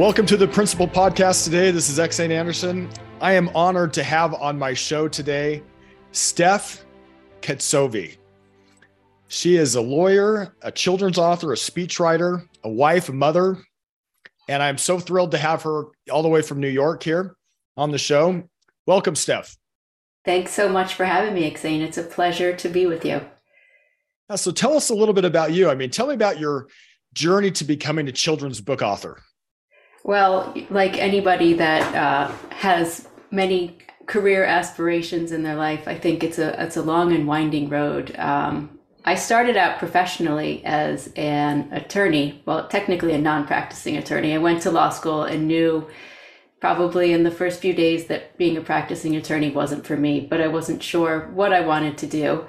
Welcome to the Principal Podcast today. This is Xane Anderson. I am honored to have on my show today, Steph Katzov. She is a lawyer, a children's author, a speechwriter, a wife, a mother, and I'm so thrilled to have her all the way from New York here on the show. Welcome, Steph. Thanks so much for having me, Xane. It's a pleasure to be with you. So tell us a little bit about you. I mean, tell me about your journey to becoming a children's book author. Well, like anybody that has many career aspirations in their life, I think it's a long and winding road. I started out professionally as an attorney, well, technically a non-practicing attorney. I went to law school and knew probably in the first few days that being a practicing attorney wasn't for me, but I wasn't sure what I wanted to do.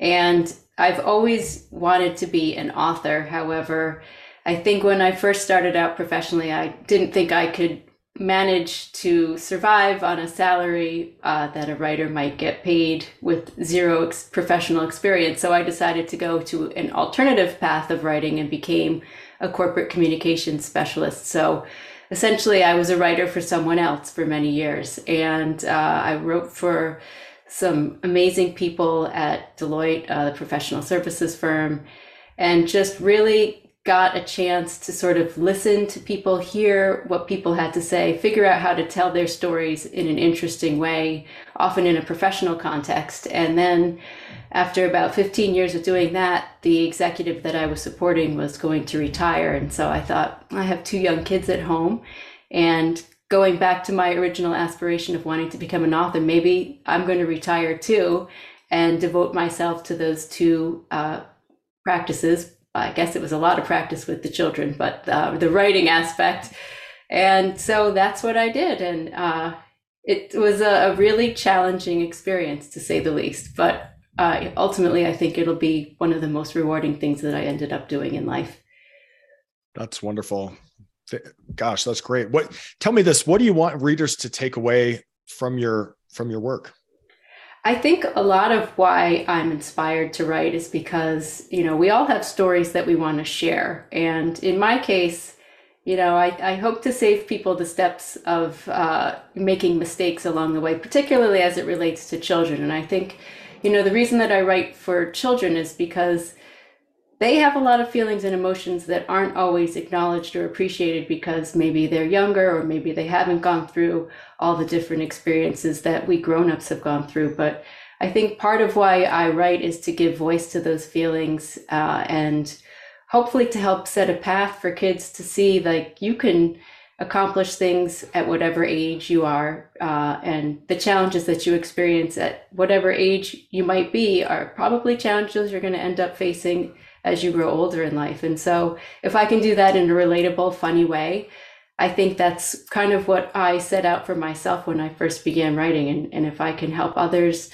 And I've always wanted to be an author. However, I think when I first started out professionally, I didn't think I could manage to survive on a salary that a writer might get paid with zero professional experience. So I decided to go to an alternative path of writing and became a corporate communications specialist. So essentially, I was a writer for someone else for many years. And I wrote for some amazing people at Deloitte, the professional services firm, and just really got a chance to sort of listen to people, hear what people had to say, figure out how to tell their stories in an interesting way, often in a professional context. And then after about 15 years of doing that, the executive that I was supporting was going to retire. And so I thought, I have two young kids at home, and going back to my original aspiration of wanting to become an author, maybe I'm going to retire too and devote myself to those two practices. I guess it was a lot of practice with the children, but the writing aspect. And so that's what I did. And it was a really challenging experience, to say the least. But ultimately, I think it'll be one of the most rewarding things that I ended up doing in life. That's wonderful. Gosh, that's great. Tell me this, what do you want readers to take away from your work? I think a lot of why I'm inspired to write is because, we all have stories that we want to share. And in my case, I hope to save people the steps of making mistakes along the way, particularly as it relates to children. And I think, the reason that I write for children is because they have a lot of feelings and emotions that aren't always acknowledged or appreciated because maybe they're younger or maybe they haven't gone through all the different experiences that we grown-ups have gone through. But I think part of why I write is to give voice to those feelings and hopefully to help set a path for kids to see like you can accomplish things at whatever age you are, and the challenges that you experience at whatever age you might be are probably challenges you're going to end up facing as you grow older in life. And so if I can do that in a relatable, funny way, I think that's kind of what I set out for myself when I first began writing. And if I can help others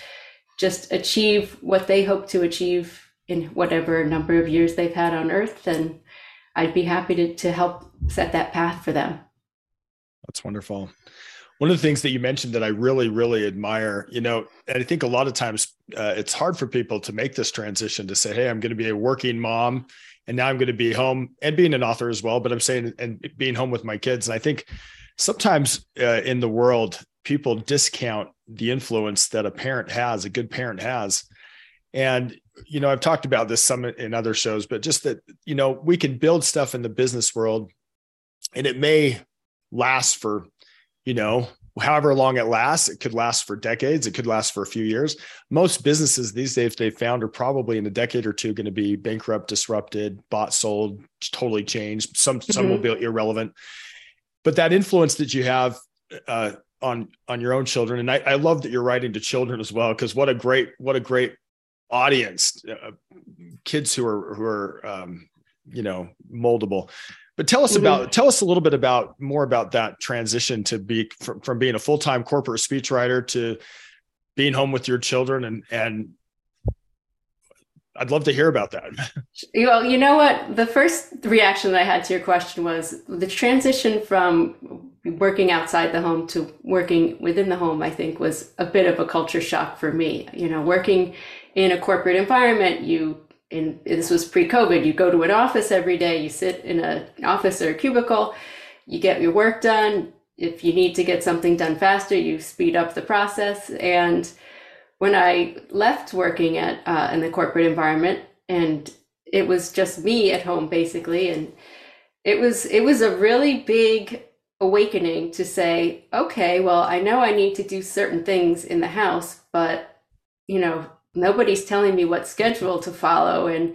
just achieve what they hope to achieve in whatever number of years they've had on earth, then I'd be happy to help set that path for them. That's wonderful. One of the things that you mentioned that I really, really admire, and I think a lot of times it's hard for people to make this transition to say, hey, I'm going to be a working mom and now I'm going to be home and being an author as well, but I'm saying and being home with my kids. And I think sometimes in the world, people discount the influence that a good parent has. And, I've talked about this some in other shows, but just that, we can build stuff in the business world and it may last for however long it lasts. It could last for decades. It could last for a few years. Most businesses these days they've found are probably in a decade or two going to be bankrupt, disrupted, bought, sold, totally changed. Some will be irrelevant. But that influence that you have on your own children, and I love that you're writing to children as well, because what a great audience, kids who are moldable. But tell us a little bit more about that transition to be from being a full-time corporate speechwriter to being home with your children. And I'd love to hear about that. Well, you know what? The first reaction that I had to your question was the transition from working outside the home to working within the home, I think was a bit of a culture shock for me. Working in a corporate environment, and this was pre-COVID, you go to an office every day, you sit in an office or a cubicle, you get your work done. If you need to get something done faster, you speed up the process. And when I left working at in the corporate environment, and it was just me at home basically, and it was a really big awakening to say, okay, well, I know I need to do certain things in the house, but you know, nobody's telling me what schedule to follow, and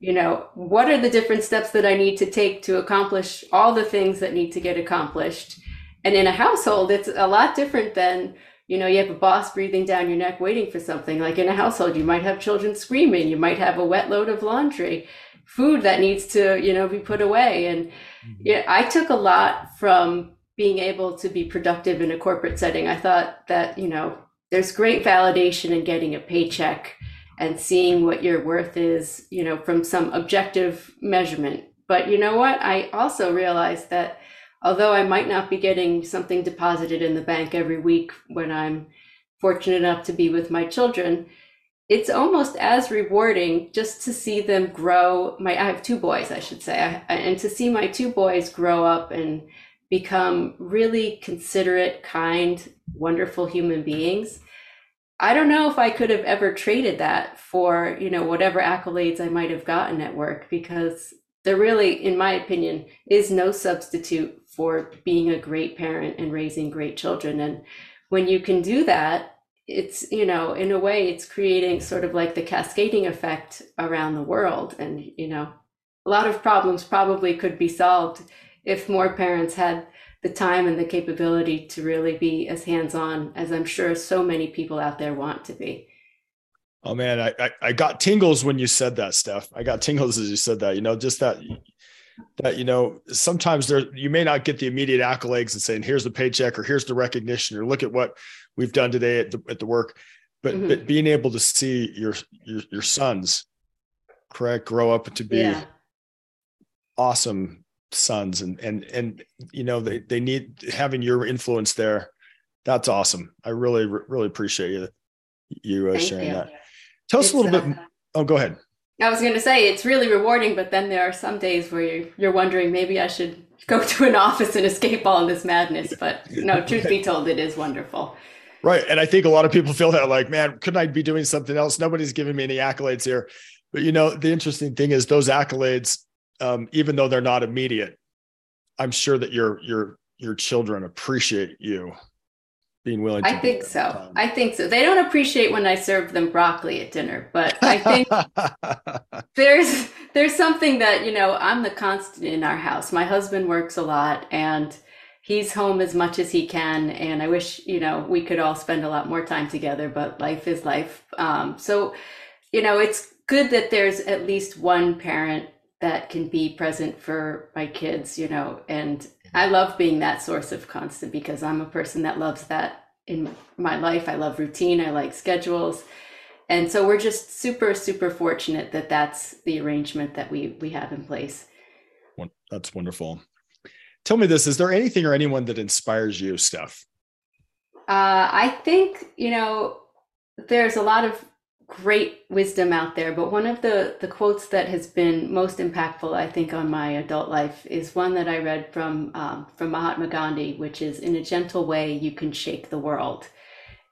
you know, what are the different steps that I need to take to accomplish all the things that need to get accomplished. And in a household, it's a lot different than, you know, you have a boss breathing down your neck waiting for something. Like in a household, you might have children screaming, you might have a wet load of laundry, food that needs to, you know, be put away. And yeah, I took a lot from being able to be productive in a corporate setting. I thought that, you know, there's great validation in getting a paycheck and seeing what your worth is, you know, from some objective measurement. But you know what? I also realized that although I might not be getting something deposited in the bank every week when I'm fortunate enough to be with my children, it's almost as rewarding just to see them grow. I have two boys, I should say, and to see my two boys grow up and become really considerate, kind, wonderful human beings. I don't know if I could have ever traded that for, you know, whatever accolades I might have gotten at work, because there really, in my opinion, is no substitute for being a great parent and raising great children. And when you can do that, it's, you know, in a way, it's creating sort of like the cascading effect around the world. And, you know, a lot of problems probably could be solved if more parents had the time and the capability to really be as hands-on as I'm sure so many people out there want to be. Oh man, I got tingles when you said that, Steph. I got tingles as you said that, you know, just that, you know, sometimes you may not get the immediate accolades and saying, here's the paycheck or here's the recognition, or look at what we've done today at the work, but being able to see your sons, correct, grow up to be awesome sons and, you know, they need having your influence there. That's awesome. I really, really appreciate you sharing that. Tell us a little bit. Oh, go ahead. I was going to say it's really rewarding, but then there are some days where you're wondering, maybe I should go to an office and escape all this madness. But no, truth be told, it is wonderful. Right. And I think a lot of people feel that like, man, couldn't I be doing something else? Nobody's giving me any accolades here. But, you know, the interesting thing is those accolades, even though they're not immediate, I'm sure that your children appreciate you being willing to. I think so. I think so. They don't appreciate when I serve them broccoli at dinner, but I think there's something that, you know, I'm the constant in our house. My husband works a lot and he's home as much as he can. And I wish, you know, we could all spend a lot more time together, but life is life. So, you know, it's good that there's at least one parent that can be present for my kids, you know, and I love being that source of constant because I'm a person that loves that in my life. I love routine. I like schedules. And so we're just super, super fortunate that that's the arrangement that we have in place. That's wonderful. Tell me this, is there anything or anyone that inspires you, Steph? I think, you know, there's a lot of great wisdom out there, but one of the quotes that has been most impactful, I think, on my adult life is one that I read from Mahatma Gandhi, which is, in a gentle way, you can shake the world.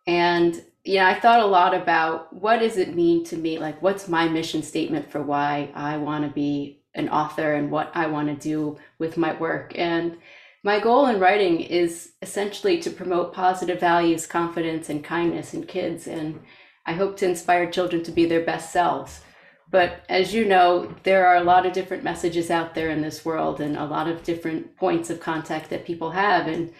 And yeah, I thought a lot about what does it mean to me? Like, what's my mission statement for why I want to be an author and what I want to do with my work? And my goal in writing is essentially to promote positive values, confidence, and kindness in kids, and I hope to inspire children to be their best selves. But as you know, there are a lot of different messages out there in this world and a lot of different points of contact that people have. And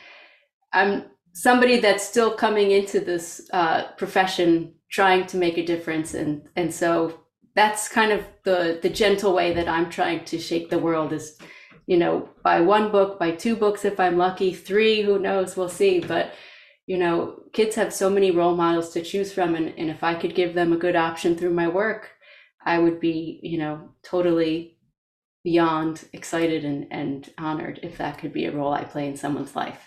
I'm somebody that's still coming into this profession, trying to make a difference. And so that's kind of the gentle way that I'm trying to shake the world is, you know, by one book, by two books, if I'm lucky, three, who knows, we'll see. But you know, kids have so many role models to choose from. And if I could give them a good option through my work, I would be, you know, totally beyond excited and honored if that could be a role I play in someone's life.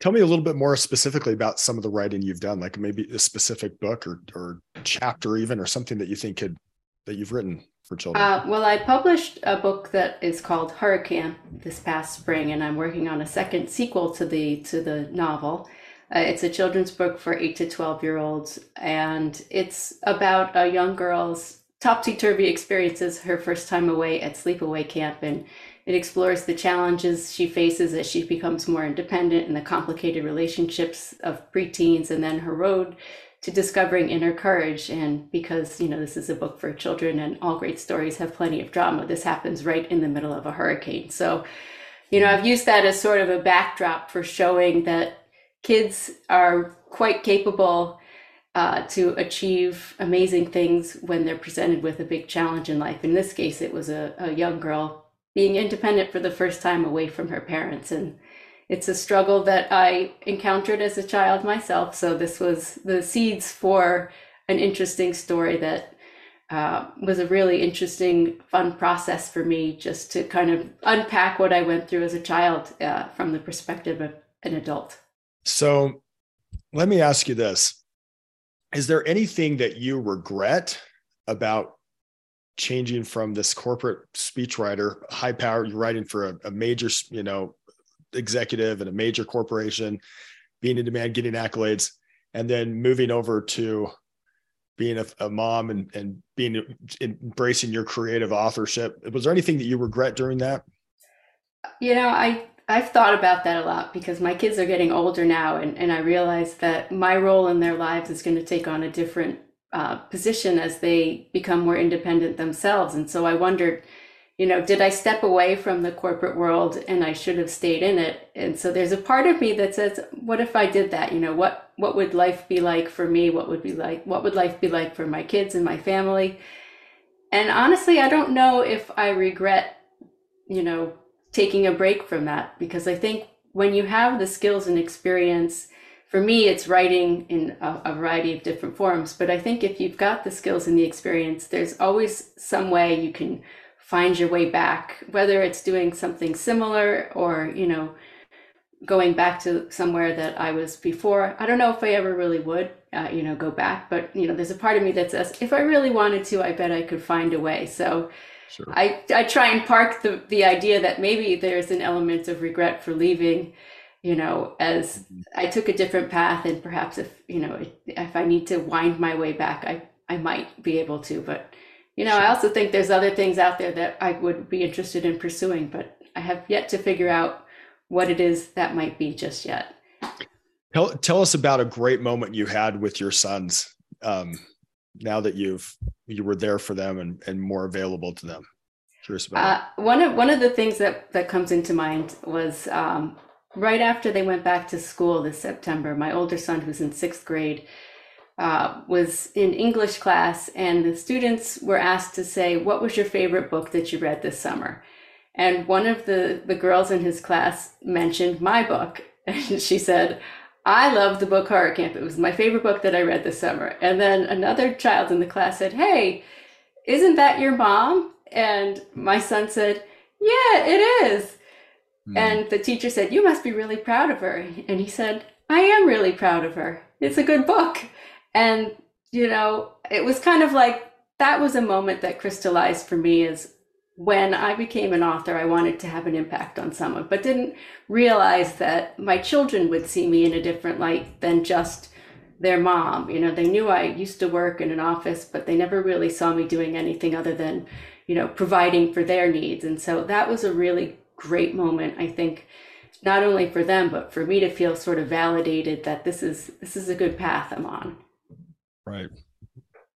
Tell me a little bit more specifically about some of the writing you've done, like maybe a specific book or chapter even, or something that you think could that you've written for children? Well, I published a book that is called Hurricane this past spring, and I'm working on a second sequel to the novel. It's a children's book for 8 to 12-year-olds, and it's about a young girl's topsy-turvy experiences, her first time away at sleepaway camp, and it explores the challenges she faces as she becomes more independent and the complicated relationships of preteens, and then her road to discovering inner courage. And because, you know, this is a book for children and all great stories have plenty of drama, this happens right in the middle of a hurricane. So, you know, I've used that as sort of a backdrop for showing that kids are quite capable to achieve amazing things when they're presented with a big challenge in life. In this case, it was a young girl being independent for the first time away from her parents. And it's a struggle that I encountered as a child myself. So this was the seeds for an interesting story that was a really interesting, fun process for me, just to kind of unpack what I went through as a child from the perspective of an adult. So let me ask you this. Is there anything that you regret about changing from this corporate speechwriter, high power, you're writing for a major, you know, executive in a major corporation, being in demand, getting accolades, and then moving over to being a mom and being embracing your creative authorship? Was there anything that you regret during that? You know, I've thought about that a lot, because my kids are getting older now, and I realize that my role in their lives is going to take on a different position as they become more independent themselves. And so I wondered, you know, did I step away from the corporate world and I should have stayed in it? And so there's a part of me that says, what if I did that? You know, what would life be like for me? What would life be like for my kids and my family? And honestly, I don't know if I regret, you know, taking a break from that, because I think when you have the skills and experience, for me, it's writing in a variety of different forms. But I think if you've got the skills and the experience, there's always some way you can find your way back, whether it's doing something similar or, you know, going back to somewhere that I was before. I don't know if I ever really would, you know, go back, but, you know, there's a part of me that says, if I really wanted to, I bet I could find a way. So sure. I try and park the idea that maybe there's an element of regret for leaving, you know, as I took a different path, and perhaps if, you know, if I need to wind my way back, I might be able to, but you know, I also think there's other things out there that I would be interested in pursuing, but I have yet to figure out what it is that might be just yet. Tell us about a great moment you had with your sons, now that you were there for them and more available to them. Curious about it. One of the things that comes into mind was right after they went back to school this September, my older son, who's in 6th grade, was in English class, and the students were asked to say, what was your favorite book that you read this summer? And one of the girls in his class mentioned my book, and she said, I loved the book Hurricane. It was my favorite book that I read this summer. And then another child in the class said, hey, isn't that your mom? And my son said, yeah, it is. Mm. And the teacher said, you must be really proud of her. And he said, I am really proud of her. It's a good book. And, you know, it was kind of like, that was a moment that crystallized for me, is when I became an author, I wanted to have an impact on someone, but didn't realize that my children would see me in a different light than just their mom. You know, they knew I used to work in an office, but they never really saw me doing anything other than, you know, providing for their needs. And so that was a really great moment, I think, not only for them, but for me to feel sort of validated that this is a good path I'm on. Right.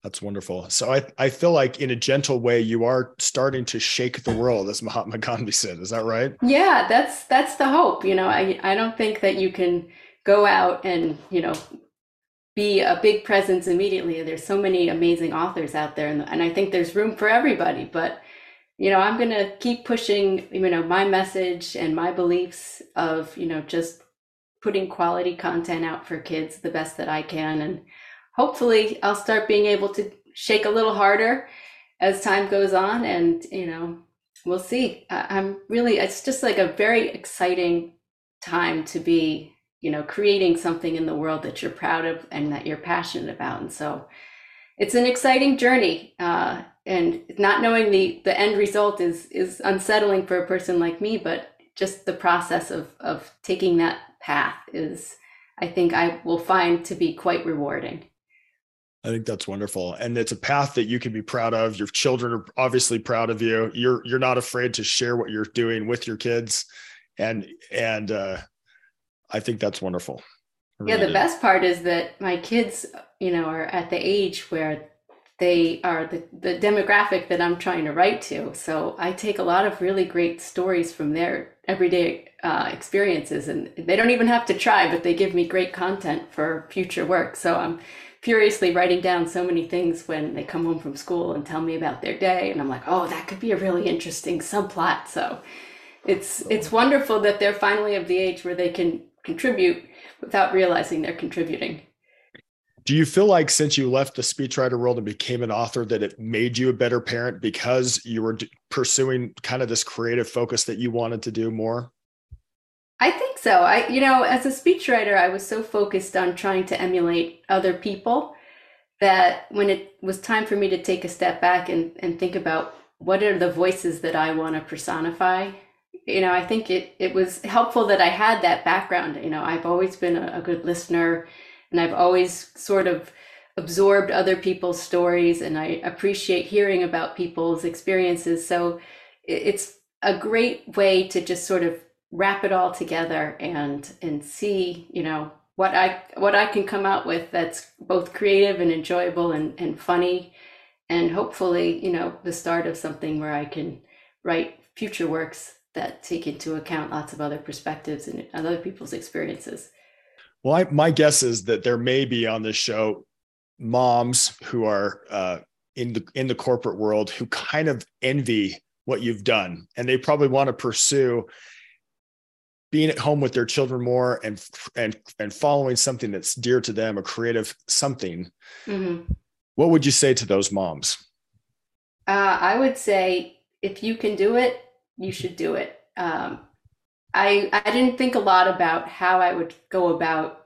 That's wonderful. So I feel like in a gentle way, you are starting to shake the world, as Mahatma Gandhi said. Is that right? Yeah, that's the hope. You know, I don't think that you can go out and, you know, be a big presence immediately. There's so many amazing authors out there, and I think there's room for everybody. But, you know, I'm going to keep pushing, you know, my message and my beliefs of, you know, just putting quality content out for kids the best that I can, and hopefully I'll start being able to shake a little harder as time goes on, and, you know, we'll see. It's just like a very exciting time to be, you know, creating something in the world that you're proud of and that you're passionate about. And so it's an exciting journey. and not knowing the end result is unsettling for a person like me, but just the process of taking that path is, I think I will find to be quite rewarding. I think that's wonderful. And it's a path that you can be proud of. Your children are obviously proud of you. You're not afraid to share what you're doing with your kids. And I think that's wonderful. Yeah. The best part is that my kids, are at the age where they are the demographic that I'm trying to write to. So I take a lot of really great stories from their everyday experiences, and they don't even have to try, but they give me great content for future work. So I'm furiously writing down so many things when they come home from school and tell me about their day. And I'm like, oh, that could be a really interesting subplot. So it's wonderful that they're finally of the age where they can contribute without realizing they're contributing. Do you feel like since you left the speechwriter world and became an author that it made you a better parent because you were pursuing kind of this creative focus that you wanted to do more? I think so. As a speechwriter, I was so focused on trying to emulate other people that when it was time for me to take a step back and think about what are the voices that I want to personify, I think it was helpful that I had that background. I've always been a good listener, and I've always sort of absorbed other people's stories, and I appreciate hearing about people's experiences. So it's a great way to just sort of wrap it all together and see, what I can come out with that's both creative and enjoyable and funny, and hopefully, the start of something where I can write future works that take into account lots of other perspectives and other people's experiences. Well, my guess is that there may be on this show moms who are in the corporate world who kind of envy what you've done, and they probably want to pursue being at home with their children more and following something that's dear to them, a creative something. Mm-hmm. What would you say to those moms? I would say if you can do it, you should do it. I didn't think a lot about how I would go about,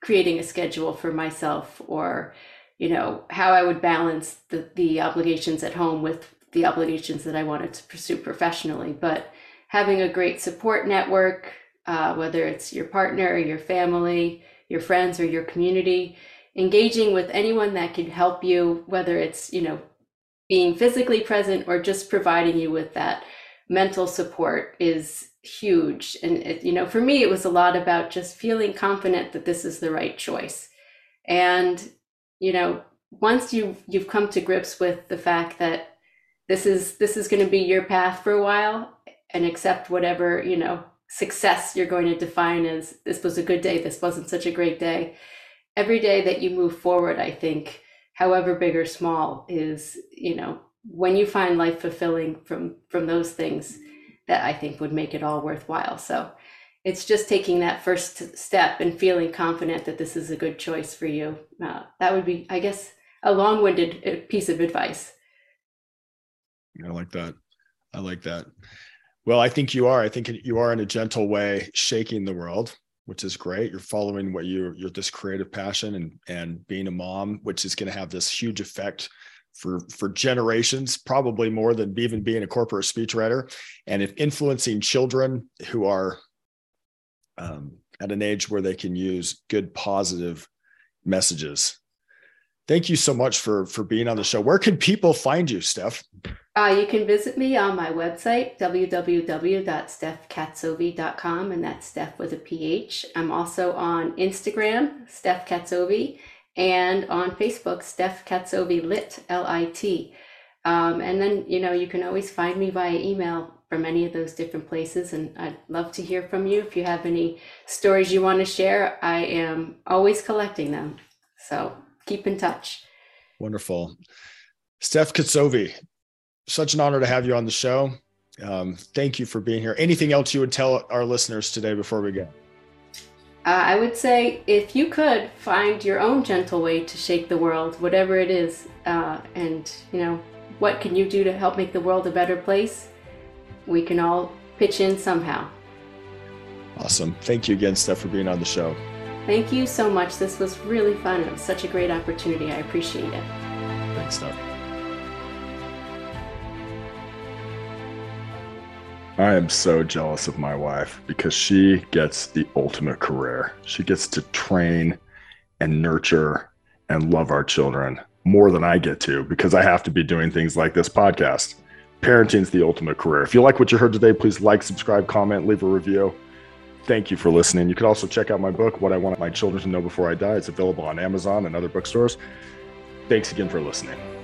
creating a schedule for myself, or, how I would balance the obligations at home with the obligations that I wanted to pursue professionally. But having a great support network, whether it's your partner, or your family, your friends, or your community, engaging with anyone that can help you, whether it's, being physically present or just providing you with that mental support, is huge. And for me, it was a lot about just feeling confident that this is the right choice. And once you've come to grips with the fact that this is going to be your path for a while, and accept whatever success you're going to define as this was a good day, this wasn't such a great day. Every day that you move forward, I think, however big or small, is when you find life fulfilling from those things, that I think would make it all worthwhile. So it's just taking that first step and feeling confident that this is a good choice for you. That would be, I guess, a long-winded piece of advice. I like that. Well, I think you are in a gentle way shaking the world, which is great. You're following what you're this creative passion and being a mom, which is going to have this huge effect for generations, probably more than even being a corporate speechwriter. And if influencing children who are at an age where they can use good, positive messages. Thank you so much for being on the show. Where can people find you, Steph? You can visit me on my website, www.stephkatzov.com, and that's Steph with a PH. I'm also on Instagram, Steph Katzov, and on Facebook, Steph Katzov Lit, L-I-T. And then, you can always find me via email from any of those different places. And I'd love to hear from you. If you have any stories you want to share, I am always collecting them. So keep in touch. Wonderful. Steph Katzov, such an honor to have you on the show. Thank you for being here. Anything else you would tell our listeners today before we go? I would say if you could find your own gentle way to shake the world, whatever it is, and what can you do to help make the world a better place? We can all pitch in somehow. Awesome. Thank you again, Steph, for being on the show. Thank you so much. This was really fun. It was such a great opportunity. I appreciate it. Thanks, Steph. I am so jealous of my wife because she gets the ultimate career. She gets to train and nurture and love our children more than I get to, because I have to be doing things like this podcast. Parenting's the ultimate career. If you like what you heard today, please like, subscribe, comment, leave a review. Thank you for listening. You can also check out my book, What I Want My Children to Know Before I Die. It's available on Amazon and other bookstores. Thanks again for listening.